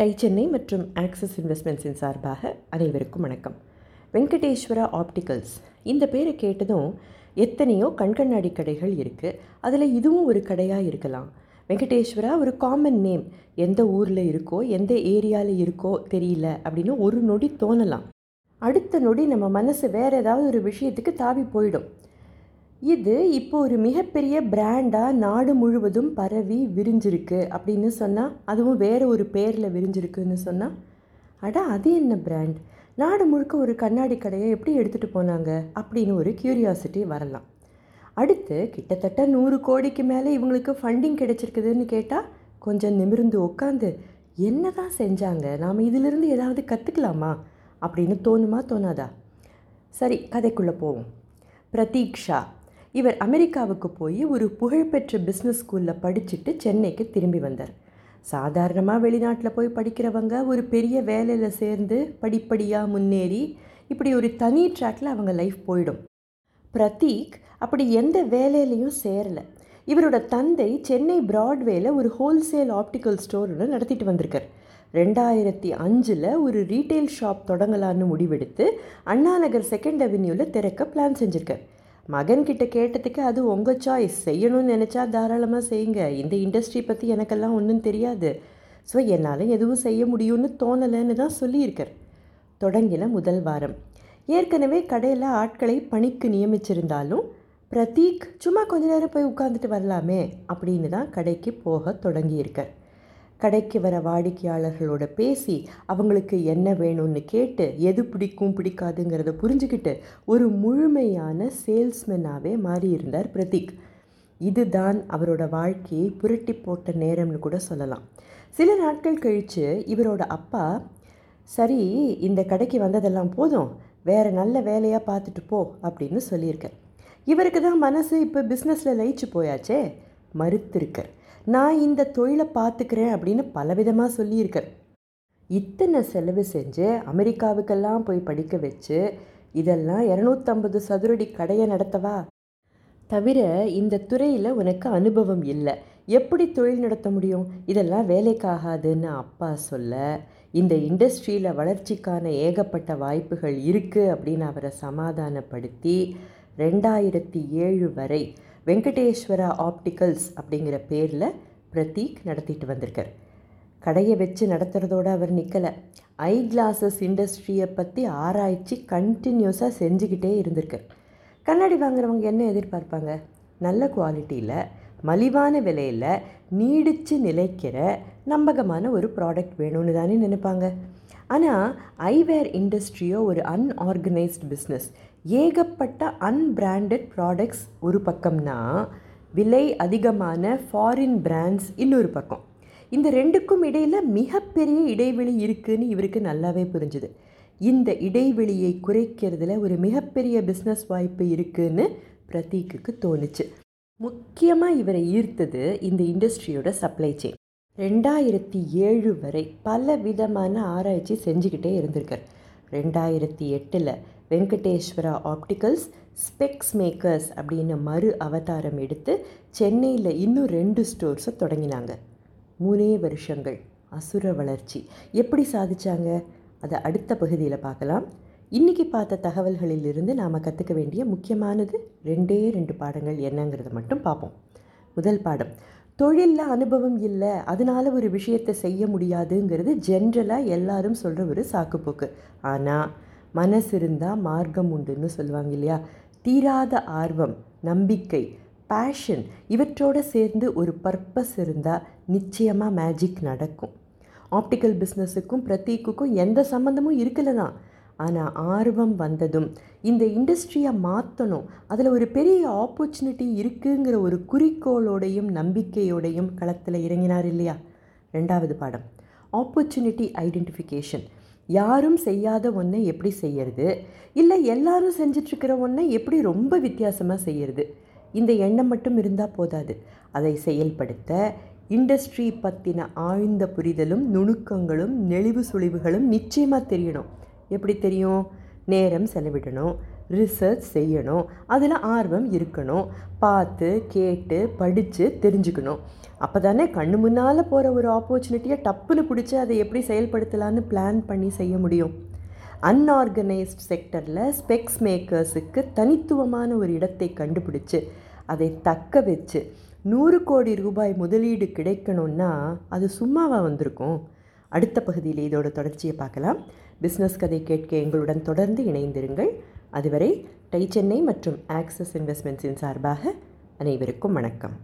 Tie Chennai மற்றும் axis இன்வெஸ்ட்மெண்ட்ஸின் சார்பாக அனைவருக்கும் வணக்கம். வெங்கடேஸ்வரா ஆப்டிக்கல்ஸ் இந்த பேரை கேட்டதும் எத்தனையோ கண்கண்ணாடி கடைகள் இருக்குது, அதில் இதுவும் ஒரு கடையாக இருக்கலாம். வெங்கடேஸ்வரா ஒரு காமன் நேம், எந்த ஊரில் இருக்கோ எந்த ஏரியாவில் இருக்கோ தெரியல அப்படின்னு ஒரு நொடி தோணலாம். அடுத்த நொடி நம்ம மனசு வேறு ஏதாவது ஒரு விஷயத்துக்கு தாவி போயிடும். இது இப்போ ஒரு மிகப்பெரிய பிராண்டாக நாடு முழுவதும் பரவி விரிஞ்சிருக்கு அப்படின்னு சொன்னால், அதுவும் வேறு ஒரு பேரில் விரிஞ்சிருக்குன்னு சொன்னால், அடா அது என்ன பிராண்ட், நாடு முழுக்க ஒரு கண்ணாடி கடையை எப்படி எடுத்துகிட்டு போனாங்க அப்படின்னு ஒரு க்யூரியாசிட்டி வரலாம். அடுத்து கிட்டத்தட்ட 100 கோடிக்கு மேலே இவங்களுக்கு ஃபண்டிங் கிடைச்சிருக்குதுன்னு கேட்டால் கொஞ்சம் நிமிர்ந்து உட்காந்து என்ன தான் செஞ்சாங்க, நாம் இதிலிருந்து ஏதாவது கற்றுக்கலாமா அப்படின்னு தோணுமா, தோணாதா? சரி, கதைக்குள்ளே போவோம். பிரதீக்ஷா இவர் அமெரிக்காவுக்கு போய் ஒரு புகழ்பெற்ற பிஸ்னஸ் ஸ்கூலில் படிச்சுட்டு சென்னைக்கு திரும்பி வந்தார். சாதாரணமாக வெளிநாட்டில் போய் படிக்கிறவங்க ஒரு பெரிய வேலையில் சேர்ந்து படிப்படியாக முன்னேறி இப்படி ஒரு தனி ட்ராக்கில் அவங்க லைஃப் போயிடும். பிரதீக் அப்படி எந்த வேலையிலையும் சேரலை. இவரோட தந்தை சென்னை பிராட்வேயில் ஒரு ஹோல்சேல் ஆப்டிக்கல் ஸ்டோர் ஒன்று நடத்திட்டு வந்திருக்கார். 2005 ஒரு ரீட்டைல் ஷாப் தொடங்கலான்னு முடிவெடுத்து அண்ணாநகர் 2nd அவென்யூவில் திறக்க பிளான் செஞ்சுருக்கார். மகன்கிட்ட கேட்டதுக்கு, அது உங்கள் சாய்ஸ், செய்யணும்னு நினச்சா தாராளமாக செய்யுங்க, இந்த இண்டஸ்ட்ரி பற்றி எனக்கெல்லாம் ஒன்றும் தெரியாது, ஸோ என்னால் எதுவும் செய்ய முடியும்னு தோணலைன்னு தான் சொல்லியிருக்கார். தொடங்கின முதல் வாரம் ஏற்கனவே கடையில் ஆட்களை பணிக்கு நியமிச்சிருந்தாலும் பிரதீக் சும்மா கொஞ்ச நேரம் போய் உட்காந்துட்டு வரலாமே அப்படின்னு தான் கடைக்கு போக தொடங்கியிருக்கார். கடைக்கு வர வாடிக்கையாளர்களோட பேசி அவங்களுக்கு என்ன வேணும்னு கேட்டு எது பிடிக்காதுங்கிறத புரிஞ்சுக்கிட்டு ஒரு முழுமையான சேல்ஸ்மேனாகவே மாறியிருந்தார் பிரதீக். இதுதான் அவரோட வாழ்க்கையை புரட்டி போட்ட நேரம்னு கூட சொல்லலாம். சில நாட்கள் கழித்து இவரோட அப்பா, சரி இந்த கடைக்கு வந்ததெல்லாம் போதும், வேறு நல்ல வேலையாக பார்த்துட்டு போ அப்படின்னு சொல்லியிருக்கார். இவருக்கு தான் மனசு இப்போ பிஸ்னஸில் லயிச்சு போயாச்சே, மறுத்திருக்கார். நான் இந்த தொழிலை பார்த்துக்கிறேன் அப்படின்னு பலவிதமாக சொல்லியிருக்கார். இத்தனை செலவு செஞ்சு அமெரிக்காவுக்கெல்லாம் போய் படிக்க வச்சு இதெல்லாம் 250 சதுரடி கடையை நடத்தவா, தவிர இந்த துறையில் உனக்கு அனுபவம் இல்லை, எப்படி தொழில் நடத்த முடியும், இதெல்லாம் வேலைக்காகாதுன்னு அப்பா சொல்ல, இந்த இண்டஸ்ட்ரியில் வளர்ச்சிக்கான ஏகப்பட்ட வாய்ப்புகள் இருக்குது அப்படின்னு அவரை சமாதானப்படுத்தி 2007 வரை வெங்கடேஸ்வரா ஆப்டிக்கல்ஸ் அப்படிங்கிற பேரில் பிரதீக் நடத்திட்டு வந்திருக்கார். கடையை வச்சு நடத்துகிறதோடு அவர் நிற்கலை, ஐ கிளாஸஸ் இண்டஸ்ட்ரியை பற்றி ஆராய்ச்சி கண்டினியூஸாக செஞ்சுக்கிட்டே இருந்திருக்கார். கண்ணாடி வாங்குறவங்க என்ன எதிர்பார்ப்பாங்க? நல்ல குவாலிட்டியில், மலிவான விலையில், நீடித்து நிலைக்கிற நம்பகமான ஒரு ப்ராடக்ட் வேணும்னு தானே நினைப்பாங்க. ஆனால் ஐவேர் இண்டஸ்ட்ரியோ ஒரு அன்ஆர்கனைஸ்டு பிஸ்னஸ், ஏகப்பட்ட அன்பிராண்டட் ப்ராடக்ட்ஸ் ஒரு பக்கம்னா, விலை அதிகமான ஃபாரின் பிராண்ட்ஸ் இன்னொரு பக்கம். இந்த ரெண்டுக்கும் இடையில் மிகப்பெரிய இடைவெளி இருக்குதுன்னு இவருக்கு நல்லாவே புரிஞ்சுது. இந்த இடைவெளியை குறைக்கிறதுல ஒரு மிகப்பெரிய பிஸ்னஸ் வாய்ப்பு இருக்குதுன்னு பிரதீக்கு தோணுச்சு. முக்கியமாக இவரை ஈர்த்தது இந்த இண்டஸ்ட்ரியோட சப்ளை செயின். 2007 வரை பல விதமான ஆராய்ச்சி செஞ்சுக்கிட்டே இருந்திருக்கார். 2008 வெங்கடேஸ்வரா ஆப்டிக்கல்ஸ் ஸ்பெக்ஸ் மேக்கர்ஸ் அப்படின்னு மறு அவதாரம் எடுத்து சென்னையில் இன்னும் 2 ஸ்டோர்ஸை தொடங்கினாங்க. 3 வருஷங்கள் அசுர வளர்ச்சி. எப்படி சாதிச்சாங்க அதை அடுத்த பகுதியில் பார்க்கலாம். இன்றைக்கி பார்த்த தகவல்களிலிருந்து நாம் கற்றுக்க வேண்டிய முக்கியமானது 2 பாடங்கள் என்னங்கிறத மட்டும் பார்ப்போம். முதல் பாடம், தொழிலில் அனுபவம் இல்லை அதனால் ஒரு விஷயத்தை செய்ய முடியாதுங்கிறது ஜென்ரலாக எல்லாரும் சொல்கிற ஒரு சாக்குப்போக்கு. ஆனால் மனசு இருந்தால் மார்க்கம் உண்டுன்னு சொல்லுவாங்க இல்லையா? தீராத ஆர்வம், நம்பிக்கை, பேஷன் இவற்றோடு சேர்ந்து ஒரு பர்பஸ் இருந்தால் நிச்சயமாக மேஜிக் நடக்கும். ஆப்டிக்கல் பிஸ்னஸுக்கும் பிரதீக்குக்கும் எந்த சம்மந்தமும் இருக்கலை தான், ஆனால் ஆர்வம் வந்ததும் இந்த இண்டஸ்ட்ரியை மாற்றணும், அதில் ஒரு பெரிய ஆப்பர்ச்சுனிட்டி இருக்குங்கிற ஒரு குறிக்கோளோடையும் நம்பிக்கையோடையும் களத்தில் இறங்கினார் இல்லையா? ரெண்டாவது பாடம், ஆப்பர்ச்சுனிட்டி ஐடென்டிஃபிகேஷன். யாரும் செய்யாத ஒன்றை எப்படி செய்யறது, இல்லை எல்லாரும் செஞ்சிட்ருக்கிற ஒன்றை எப்படி ரொம்ப வித்தியாசமாக செய்யறது, இந்த எண்ணம் மட்டும் இருந்தால் போதாது, அதை செயல்படுத்த இண்டஸ்ட்ரி பற்றின ஆழ்ந்த புரிதலும் நுணுக்கங்களும் நெளிவு சுழிவுகளும் நிச்சயமாக தெரியணும். எப்படி தெரியும்? நேரம் செலவிடணும், ரிசர்ச் செய்யணும், அதில் ஆர்வம் இருக்கணும், பார்த்து கேட்டு படித்து தெரிஞ்சுக்கணும். அப்போ தானே கண்ணு முன்னால் போகிற ஒரு ஆப்பர்ச்சுனிட்டியை டப்புன்னு பிடிச்சி அதை எப்படி செயல்படுத்தலான்னு பிளான் பண்ணி செய்ய முடியும். அன்ஆர்கனைஸ்ட் செக்டரில் ஸ்பெக்ஸ் மேக்கர்ஸுக்கு தனித்துவமான ஒரு இடத்தை கண்டுபிடிச்சு அதை தக்க வச்சு 100 கோடி ரூபாய் முதலீடு கிடைக்கணும்னா அது சும்மாவாக வந்திருக்கும். அடுத்த பகுதியில் இதோட தொடர்ச்சியை பார்க்கலாம். பிஸ்னஸ் கதை கேட்க எங்களுடன் தொடர்ந்து இணைந்திருங்கள். அதுவரை டை சென்னை மற்றும் ஆக்சிஸ் இன்வெஸ்ட்மெண்ட்ஸின் சார்பாக அனைவருக்கும் வணக்கம்.